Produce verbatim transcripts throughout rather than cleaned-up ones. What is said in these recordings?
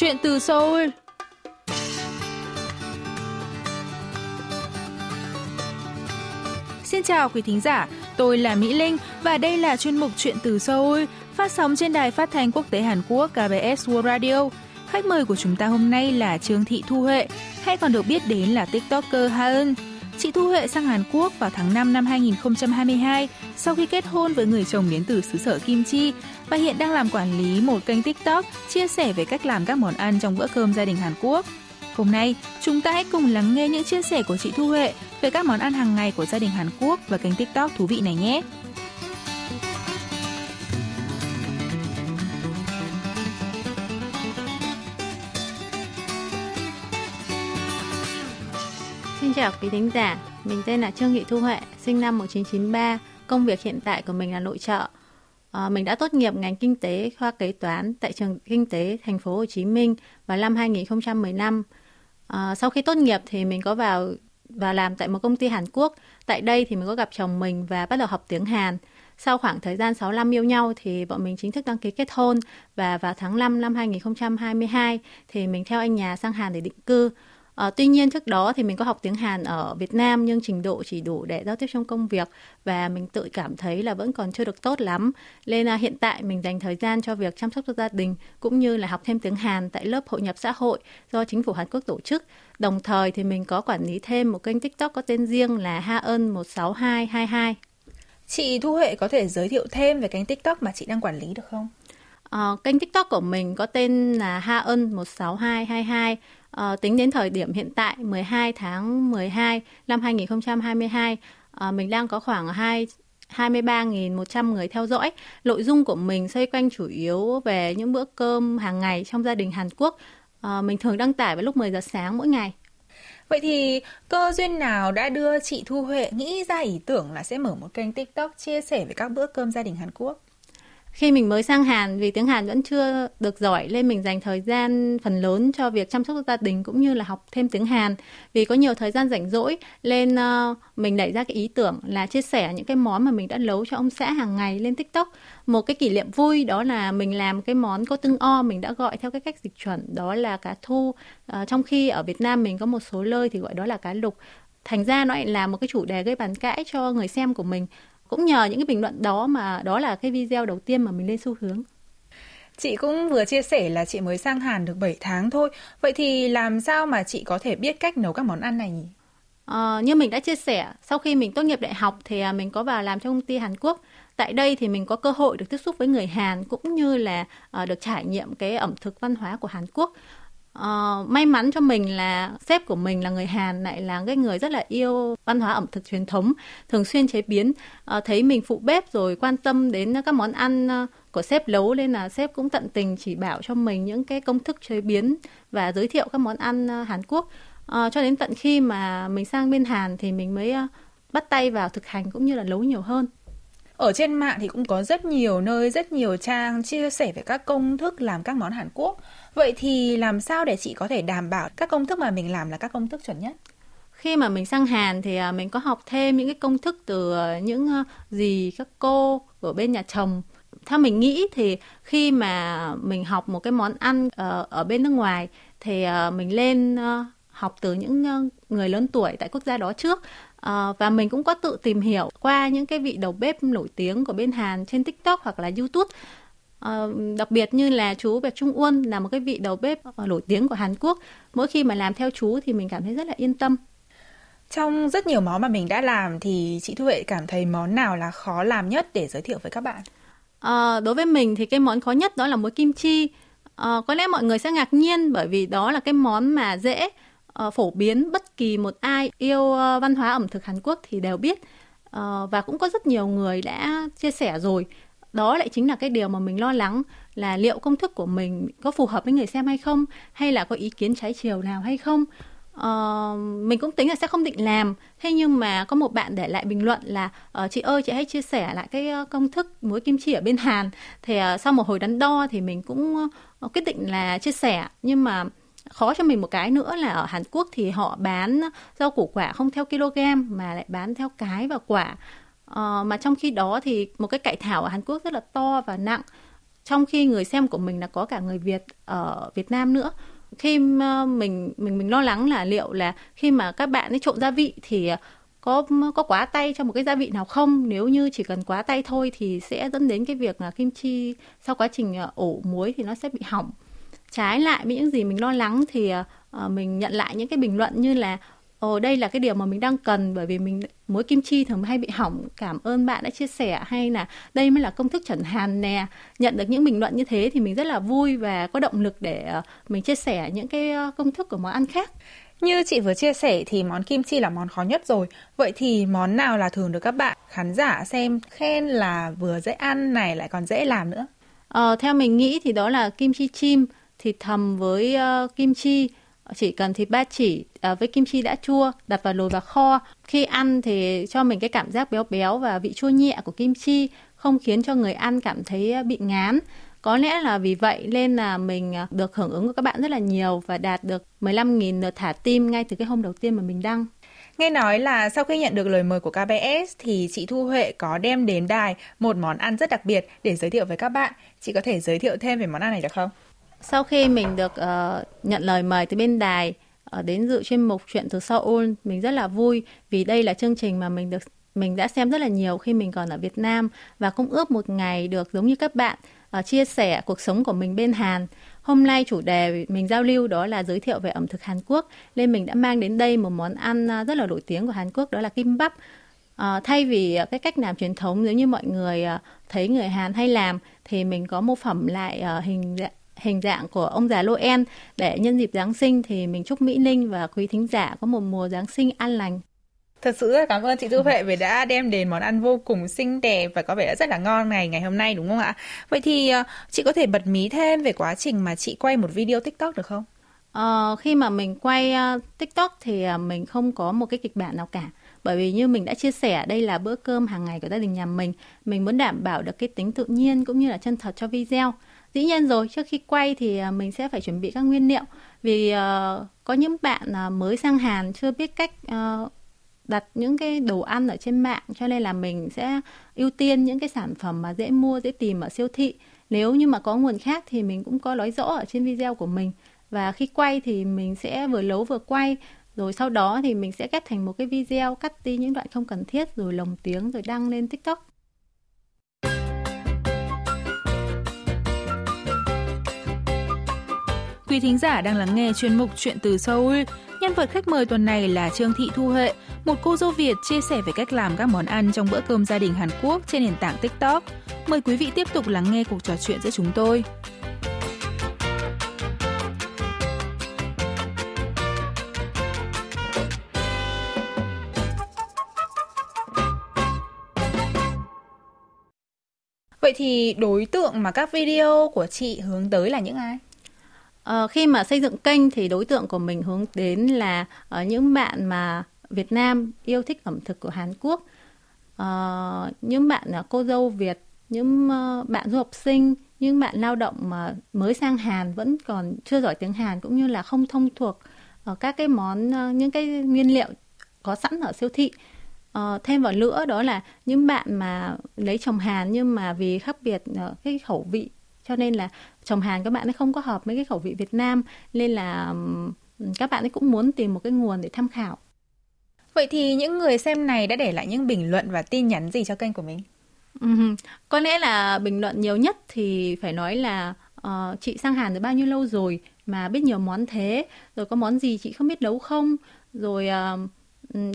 Chuyện từ Seoul. Xin chào quý thính giả, tôi là Mỹ Linh và đây là chuyên mục Chuyện từ Seoul phát sóng trên đài phát thanh quốc tế Hàn Quốc ca bê ét World Radio. Khách mời của chúng ta hôm nay là Trương Thị Thu Huệ, hay còn được biết đến là TikToker Haen. Chị Thu Huệ sang Hàn Quốc vào tháng năm năm hai nghìn không trăm hai mươi hai sau khi kết hôn với người chồng đến từ xứ sở Kim Chi và hiện đang làm quản lý một kênh TikTok chia sẻ về cách làm các món ăn trong bữa cơm gia đình Hàn Quốc. Hôm nay, chúng ta hãy cùng lắng nghe những chia sẻ của chị Thu Huệ về các món ăn hàng ngày của gia đình Hàn Quốc và kênh TikTok thú vị này nhé. Xin chào quý thính giả, mình tên là Trương Thị Thu Huệ, sinh năm một nghìn chín trăm chín mươi ba, công việc hiện tại của mình là nội trợ. À, mình đã tốt nghiệp ngành kinh tế khoa kế toán tại trường kinh tế thành phố Hồ Chí Minh vào năm hai nghìn không trăm mười lăm. À, sau khi tốt nghiệp thì mình có vào và làm tại một công ty Hàn Quốc. Tại đây thì mình có gặp chồng mình và bắt đầu học tiếng Hàn. Sau khoảng thời gian sáu năm yêu nhau thì bọn mình chính thức đăng ký kết hôn và vào tháng năm năm hai nghìn không trăm hai mươi hai thì mình theo anh nhà sang Hàn để định cư. À, tuy nhiên trước đó thì mình có học tiếng Hàn ở Việt Nam nhưng trình độ chỉ đủ để giao tiếp trong công việc và mình tự cảm thấy là vẫn còn chưa được tốt lắm. Nên à, hiện tại mình dành thời gian cho việc chăm sóc cho gia đình cũng như là học thêm tiếng Hàn tại lớp hội nhập xã hội do chính phủ Hàn Quốc tổ chức. Đồng thời thì mình có quản lý thêm một kênh TikTok có tên riêng là ha ân một sáu hai hai hai. Chị Thu Huệ có thể giới thiệu thêm về kênh TikTok mà chị đang quản lý được không? À, kênh TikTok của mình có tên là ha ân một sáu hai hai hai. À, tính đến thời điểm hiện tại mười hai tháng mười hai năm hai nghìn không trăm hai mươi hai, à, mình đang có khoảng hai mươi ba nghìn một trăm người theo dõi. Nội dung của mình xoay quanh chủ yếu về những bữa cơm hàng ngày trong gia đình Hàn Quốc. À, mình thường đăng tải vào lúc mười giờ sáng mỗi ngày. Vậy thì cơ duyên nào đã đưa chị Thu Huệ nghĩ ra ý tưởng là sẽ mở một kênh TikTok chia sẻ về các bữa cơm gia đình Hàn Quốc? Khi mình mới sang Hàn, vì tiếng Hàn vẫn chưa được giỏi nên mình dành thời gian phần lớn cho việc chăm sóc gia đình cũng như là học thêm tiếng Hàn. Vì có nhiều thời gian rảnh rỗi nên uh, mình nảy ra cái ý tưởng là chia sẻ những cái món mà mình đã nấu cho ông xã hàng ngày lên TikTok. Một cái kỷ niệm vui đó là mình làm cái món có tương o, mình đã gọi theo cái cách dịch chuẩn đó là cá thu. Uh, trong khi ở Việt Nam mình có một số nơi thì gọi đó là cá lục. Thành ra nó lại là một cái chủ đề gây bàn cãi cho người xem của mình. Cũng nhờ những cái bình luận đó mà đó là cái video đầu tiên mà mình lên xu hướng. Chị cũng vừa chia sẻ là chị mới sang Hàn được bảy tháng thôi. Vậy thì làm sao mà chị có thể biết cách nấu các món ăn này nhỉ? À, như mình đã chia sẻ, sau khi mình tốt nghiệp đại học thì mình có vào làm trong công ty Hàn Quốc. Tại đây thì mình có cơ hội được tiếp xúc với người Hàn cũng như là uh, được trải nghiệm cái ẩm thực văn hóa của Hàn Quốc. Uh, may mắn cho mình là sếp của mình là người Hàn, lại là cái người rất là yêu văn hóa ẩm thực truyền thống, thường xuyên chế biến. Uh, thấy mình phụ bếp rồi quan tâm đến các món ăn của sếp nấu nên là sếp cũng tận tình chỉ bảo cho mình những cái công thức chế biến và giới thiệu các món ăn Hàn Quốc. Uh, cho đến tận khi mà mình sang bên Hàn thì mình mới uh, bắt tay vào thực hành cũng như là nấu nhiều hơn. Ở trên mạng thì cũng có rất nhiều nơi, rất nhiều trang chia sẻ về các công thức làm các món Hàn Quốc. Vậy thì làm sao để chị có thể đảm bảo các công thức mà mình làm là các công thức chuẩn nhất? Khi mà mình sang Hàn thì mình có học thêm những cái công thức từ những gì các cô ở bên nhà chồng. Theo mình nghĩ thì khi mà mình học một cái món ăn ở bên nước ngoài thì mình lên học từ những người lớn tuổi tại quốc gia đó trước. Uh, và mình cũng có tự tìm hiểu qua những cái vị đầu bếp nổi tiếng của bên Hàn trên TikTok hoặc là YouTube. Uh, đặc biệt như là chú Bạch Trung Uân là một cái vị đầu bếp nổi tiếng của Hàn Quốc. Mỗi khi mà làm theo chú thì mình cảm thấy rất là yên tâm. Trong rất nhiều món mà mình đã làm thì chị Thu Huệ cảm thấy món nào là khó làm nhất để giới thiệu với các bạn? Uh, đối với mình thì cái món khó nhất đó là muối kim chi. Uh, có lẽ mọi người sẽ ngạc nhiên bởi vì đó là cái món mà dễ phổ biến, bất kỳ một ai yêu văn hóa ẩm thực Hàn Quốc thì đều biết và cũng có rất nhiều người đã chia sẻ rồi. Đó lại chính là cái điều mà mình lo lắng là liệu công thức của mình có phù hợp với người xem hay không, hay là có ý kiến trái chiều nào hay không. Mình cũng tính là sẽ không định làm, thế nhưng mà có một bạn để lại bình luận là chị ơi, chị hãy chia sẻ lại cái công thức muối kim chi ở bên Hàn. Thì sau một hồi đắn đo thì mình cũng quyết định là chia sẻ, nhưng mà khó cho mình một cái nữa là ở Hàn Quốc thì họ bán rau củ quả không theo kg mà lại bán theo cái và quả. Ờ, mà trong khi đó thì một cái cải thảo ở Hàn Quốc rất là to và nặng. trong khi người xem của mình là có cả người Việt ở Việt Nam nữa. Khi mình mình mình lo lắng là liệu là khi mà các bạn ấy trộn gia vị thì có có quá tay cho một cái gia vị nào không, nếu như chỉ cần quá tay thôi thì sẽ dẫn đến cái việc là kim chi sau quá trình ủ muối thì nó sẽ bị hỏng. Trái lại với những gì mình lo lắng thì mình nhận lại những cái bình luận như là ồ đây là cái điều mà mình đang cần bởi vì mình muối kim chi thường hay bị hỏng, cảm ơn bạn đã chia sẻ, hay là đây mới là công thức chuẩn Hàn nè. Nhận được những bình luận như thế thì mình rất là vui và có động lực để mình chia sẻ những cái công thức của món ăn khác. Như chị vừa chia sẻ thì món kim chi là món khó nhất rồi. Vậy thì món nào là thường được các bạn khán giả xem khen là vừa dễ ăn này lại còn dễ làm nữa? Ờ, theo mình nghĩ thì đó là kim chi chim, thịt thầm với uh, kim chi. Chỉ cần thịt ba chỉ uh, với kim chi đã chua, đặt vào nồi và kho. Khi ăn thì cho mình cái cảm giác béo béo và vị chua nhẹ của kim chi, không khiến cho người ăn cảm thấy bị ngán. Có lẽ là vì vậy nên là mình được hưởng ứng của các bạn rất là nhiều và đạt được mười lăm nghìn lượt thả tim ngay từ cái hôm đầu tiên mà mình đăng. Nghe nói là sau khi nhận được lời mời của K B S thì chị Thu Huệ có đem đến đài một món ăn rất đặc biệt để giới thiệu với các bạn. Chị có thể giới thiệu thêm về món ăn này được không? Sau khi mình được uh, nhận lời mời từ bên đài uh, đến dự chuyên mục Chuyện từ Seoul, mình rất là vui vì đây là chương trình mà mình được mình đã xem rất là nhiều khi mình còn ở Việt Nam và cũng ước một ngày được giống như các bạn uh, chia sẻ cuộc sống của mình bên Hàn. Hôm nay chủ đề mình giao lưu đó là giới thiệu về ẩm thực Hàn Quốc, nên mình đã mang đến đây một món ăn rất là nổi tiếng của Hàn Quốc, đó là kimbap. Uh, thay vì uh, cái cách làm truyền thống giống như mọi người uh, thấy người Hàn hay làm, thì mình có mô phỏng lại uh, hình dạng hình dạng của ông già Noel để nhân dịp Giáng sinh thì mình chúc Mỹ Linh và quý thính giả có một mùa Giáng sinh an lành. Thật sự là cảm ơn chị Thu Huệ vì đã đem đến món ăn vô cùng xinh đẹp và có vẻ đã rất là ngon này ngày hôm nay đúng không ạ? Vậy thì chị có thể bật mí thêm về quá trình mà chị quay một video TikTok được không? Ờ, khi mà mình quay TikTok thì mình không có một cái kịch bản nào cả. Bởi vì như mình đã chia sẻ, đây là bữa cơm hàng ngày của gia đình nhà mình. Mình muốn đảm bảo được cái tính tự nhiên cũng như là chân thật cho video. Dĩ nhiên rồi, trước khi quay thì mình sẽ phải chuẩn bị các nguyên liệu. Vì uh, có những bạn uh, mới sang Hàn chưa biết cách uh, đặt những cái đồ ăn ở trên mạng, cho nên là mình sẽ ưu tiên những cái sản phẩm mà dễ mua, dễ tìm ở siêu thị. Nếu như mà có nguồn khác thì mình cũng có nói rõ ở trên video của mình. Và khi quay thì mình sẽ vừa nấu vừa quay, rồi sau đó thì mình sẽ ghép thành một cái video, cắt đi những đoạn không cần thiết, rồi lồng tiếng, rồi đăng lên TikTok. Quý thính giả đang lắng nghe chuyên mục Chuyện từ Seoul. Nhân vật khách mời tuần này là Trương Thị Thu Huệ, một cô dâu Việt chia sẻ về cách làm các món ăn trong bữa cơm gia đình Hàn Quốc trên nền tảng TikTok. Mời quý vị tiếp tục lắng nghe cuộc trò chuyện giữa chúng tôi. Vậy thì đối tượng mà các video của chị hướng tới là những ai? Ờ, khi mà xây dựng kênh thì đối tượng của mình hướng đến là uh, những bạn mà Việt Nam yêu thích ẩm thực của Hàn Quốc, uh, những bạn uh, cô dâu Việt, những uh, bạn du học sinh, những bạn lao động mà mới sang Hàn vẫn còn chưa giỏi tiếng Hàn cũng như là không thông thuộc uh, các cái món, uh, những cái nguyên liệu có sẵn ở siêu thị. Uh, thêm vào nữa đó là những bạn mà lấy chồng Hàn nhưng mà vì khác biệt uh, cái khẩu vị, cho nên là chồng Hàn các bạn ấy không có hợp với cái khẩu vị Việt Nam, nên là các bạn ấy cũng muốn tìm một cái nguồn để tham khảo. Vậy thì những người xem này đã để lại những bình luận và tin nhắn gì cho kênh của mình? Ừ, có lẽ là bình luận nhiều nhất thì phải nói là uh, chị sang Hàn từ bao nhiêu lâu rồi mà biết nhiều món thế, rồi có món gì chị không biết nấu không, rồi uh,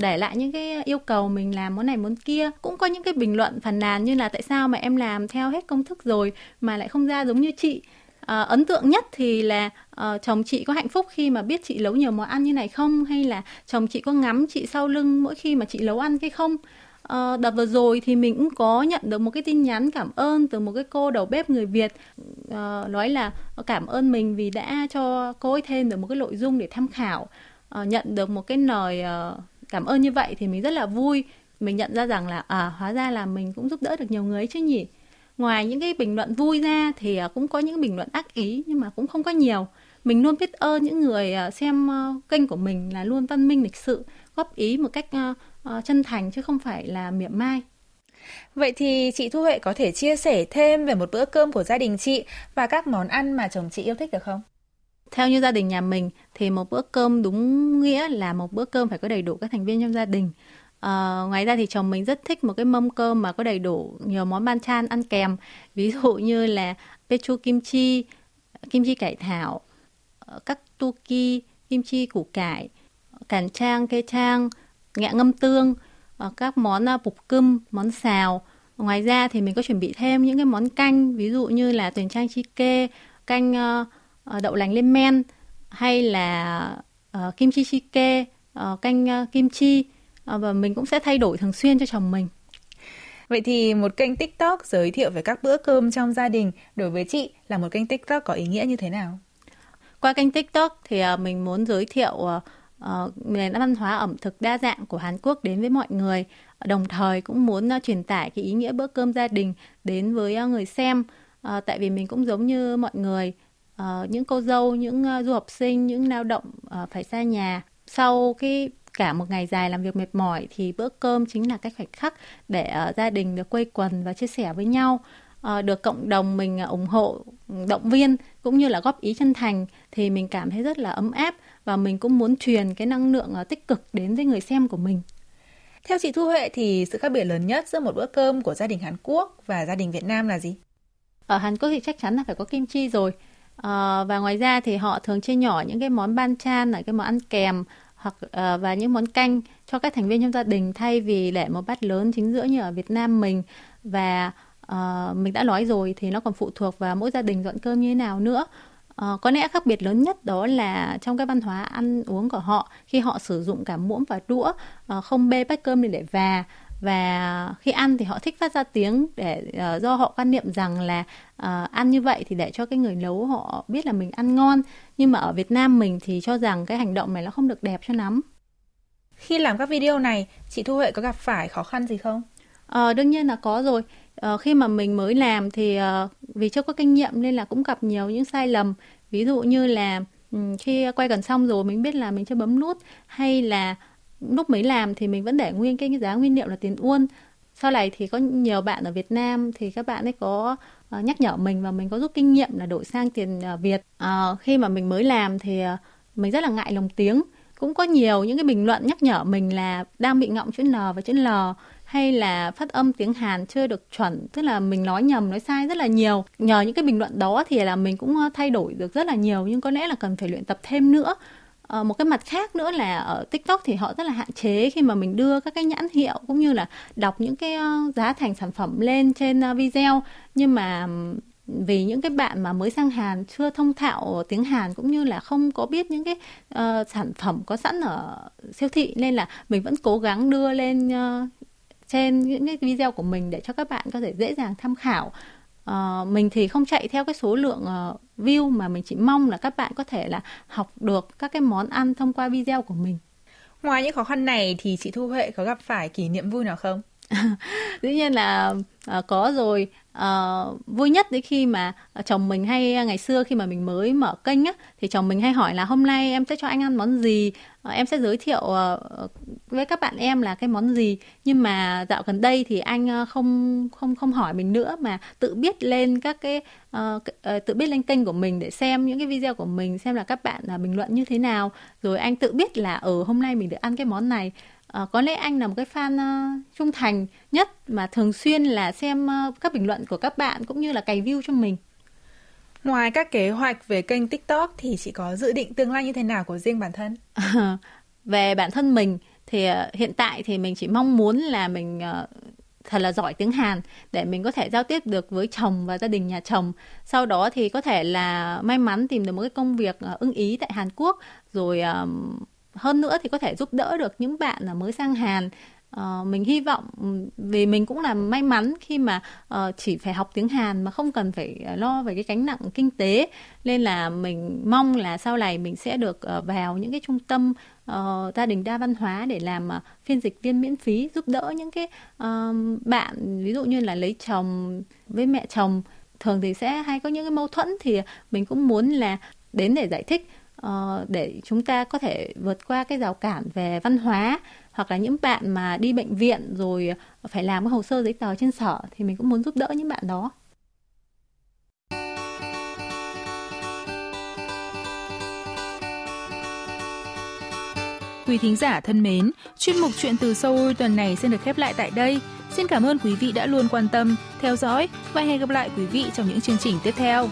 để lại những cái yêu cầu mình làm món này món kia. Cũng có những cái bình luận phàn nàn như là tại sao mà em làm theo hết công thức rồi mà lại không ra giống như chị. À, ấn tượng nhất thì là à, chồng chị có hạnh phúc khi mà biết chị nấu nhiều món ăn như này không, hay là chồng chị có ngắm chị sau lưng mỗi khi mà chị nấu ăn cái không. À, đợt vừa rồi thì mình cũng có nhận được một cái tin nhắn cảm ơn từ một cái cô đầu bếp người Việt, à, nói là cảm ơn mình vì đã cho cô ấy thêm được một cái nội dung để tham khảo. À, nhận được một cái lời cảm ơn như vậy thì mình rất là vui. Mình nhận ra rằng là à, hóa ra là mình cũng giúp đỡ được nhiều người chứ nhỉ. Ngoài những cái bình luận vui ra thì cũng có những bình luận ác ý, nhưng mà cũng không có nhiều. Mình luôn biết ơn những người xem kênh của mình là luôn văn minh lịch sự, góp ý một cách chân thành chứ không phải là mỉa mai. Vậy thì chị Thu Huệ có thể chia sẻ thêm về một bữa cơm của gia đình chị và các món ăn mà chồng chị yêu thích được không? Theo như gia đình nhà mình thì một bữa cơm đúng nghĩa là một bữa cơm phải có đầy đủ các thành viên trong gia đình. À, ngoài ra thì chồng mình rất thích một cái mâm cơm mà có đầy đủ nhiều món banchan ăn kèm. Ví dụ như là pechu kim chi, kim chi cải thảo, các tuki, kim chi củ cải, cản trang, cây trang, ngạ ngâm tương, các món bục cơm, món xào. Ngoài ra thì mình có chuẩn bị thêm những cái món canh, ví dụ như là tuyển trang chi kê, canh đậu lành lên men, hay là kim chi chi kê, canh kim chi. Và mình cũng sẽ thay đổi thường xuyên cho chồng mình. Vậy thì một kênh TikTok giới thiệu về các bữa cơm trong gia đình đối với chị là một kênh TikTok có ý nghĩa như thế nào? Qua kênh TikTok thì mình muốn giới thiệu nền uh, văn hóa ẩm thực đa dạng của Hàn Quốc đến với mọi người, đồng thời cũng muốn uh, truyền tải cái ý nghĩa bữa cơm gia đình đến với uh, người xem. Uh, tại vì mình cũng giống như mọi người, uh, những cô dâu, những uh, du học sinh, những lao động uh, phải xa nhà. Sau cái cả một ngày dài làm việc mệt mỏi thì bữa cơm chính là cái khoảnh khắc để uh, gia đình được quây quần và chia sẻ với nhau. Được cộng đồng mình ủng hộ, động viên cũng như là góp ý chân thành thì mình cảm thấy rất là ấm áp, và mình cũng muốn truyền cái năng lượng tích cực đến với người xem của mình. Theo chị Thu Huệ thì sự khác biệt lớn nhất giữa một bữa cơm của gia đình Hàn Quốc và gia đình Việt Nam là gì? Ở Hàn Quốc thì chắc chắn là phải có kim chi rồi. À, và ngoài ra thì họ thường chia nhỏ những cái món banchan, là cái món ăn kèm hoặc uh, và những món canh cho các thành viên trong gia đình, thay vì để một bát lớn chính giữa như ở Việt Nam mình. Và Uh, mình đã nói rồi thì nó còn phụ thuộc vào mỗi gia đình dọn cơm như thế nào nữa. uh, Có lẽ khác biệt lớn nhất đó là trong cái văn hóa ăn uống của họ, khi họ sử dụng cả muỗng và đũa, uh, không bê bát cơm để, để và Và khi ăn thì họ thích phát ra tiếng để uh, do họ quan niệm rằng là uh, ăn như vậy thì để cho cái người nấu họ biết là mình ăn ngon. Nhưng mà ở Việt Nam mình thì cho rằng cái hành động này nó không được đẹp cho lắm. Khi làm các video này, chị Thu Huệ có gặp phải khó khăn gì không? Uh, đương nhiên là có rồi. Uh, khi mà mình mới làm thì uh, vì chưa có kinh nghiệm nên là cũng gặp nhiều những sai lầm. Ví dụ như là um, khi quay gần xong rồi mình biết là mình chưa bấm nút, hay là lúc mới làm thì mình vẫn để nguyên cái giá nguyên liệu là tiền won. Sau này thì có nhiều bạn ở Việt Nam thì các bạn ấy có uh, nhắc nhở mình và mình có rút kinh nghiệm là đổi sang tiền uh, Việt. Uh, khi mà mình mới làm thì uh, mình rất là ngại lồng tiếng. Cũng có nhiều những cái bình luận nhắc nhở mình là đang bị ngọng chữ N và chữ L, hay là phát âm tiếng Hàn chưa được chuẩn, tức là mình nói nhầm, nói sai rất là nhiều. Nhờ những cái bình luận đó thì là mình cũng thay đổi được rất là nhiều, nhưng có lẽ là cần phải luyện tập thêm nữa. À, một cái mặt khác nữa là ở TikTok thì họ rất là hạn chế khi mà mình đưa các cái nhãn hiệu cũng như là đọc những cái giá thành sản phẩm lên trên video. Nhưng mà vì những cái bạn mà mới sang Hàn chưa thông thạo tiếng Hàn cũng như là không có biết những cái uh, sản phẩm có sẵn ở siêu thị, nên là mình vẫn cố gắng đưa lên uh, trên những cái video của mình để cho các bạn có thể dễ dàng tham khảo. Uh, mình thì không chạy theo cái số lượng uh, view, mà mình chỉ mong là các bạn có thể là học được các cái món ăn thông qua video của mình. Ngoài những khó khăn này thì chị Thu Huệ có gặp phải kỷ niệm vui nào không? Dĩ nhiên là uh, có rồi. Uh, vui nhất đấy khi mà chồng mình hay, ngày xưa khi mà mình mới mở kênh á, thì chồng mình hay hỏi là hôm nay em sẽ cho anh ăn món gì, uh, em sẽ giới thiệu uh, với các bạn em là cái món gì. Nhưng mà dạo gần đây thì anh không không không hỏi mình nữa, mà tự biết lên các cái uh, tự biết lên kênh của mình để xem những cái video của mình, xem là các bạn uh, bình luận như thế nào, rồi anh tự biết là ở uh, hôm nay mình được ăn cái món này. Uh, có lẽ anh là một cái fan uh, trung thành nhất, mà thường xuyên là xem uh, các bình luận của các bạn cũng như là cày view cho mình. Ngoài các kế hoạch về kênh TikTok thì chị có dự định tương lai như thế nào của riêng bản thân? Uh, về bản thân mình thì uh, hiện tại thì mình chỉ mong muốn là mình uh, thật là giỏi tiếng Hàn để mình có thể giao tiếp được với chồng và gia đình nhà chồng. Sau đó thì có thể là may mắn tìm được một cái công việc uh, ưng ý tại Hàn Quốc, rồi uh, hơn nữa thì có thể giúp đỡ được những bạn là mới sang Hàn. À, mình hy vọng, vì mình cũng là may mắn khi mà uh, chỉ phải học tiếng Hàn mà không cần phải lo về cái gánh nặng kinh tế, nên là mình mong là sau này mình sẽ được uh, vào những cái trung tâm uh, gia đình đa văn hóa để làm uh, phiên dịch viên miễn phí, giúp đỡ những cái uh, bạn ví dụ như là lấy chồng với mẹ chồng thường thì sẽ hay có những cái mâu thuẫn, thì mình cũng muốn là đến để giải thích, để chúng ta có thể vượt qua cái rào cản về văn hóa, hoặc là những bạn mà đi bệnh viện rồi phải làm cái hồ sơ giấy tờ trên sở thì mình cũng muốn giúp đỡ những bạn đó. Quý thính giả thân mến, chuyên mục Chuyện từ Seoul tuần này xin được khép lại tại đây. Xin cảm ơn quý vị đã luôn quan tâm, theo dõi và hẹn gặp lại quý vị trong những chương trình tiếp theo.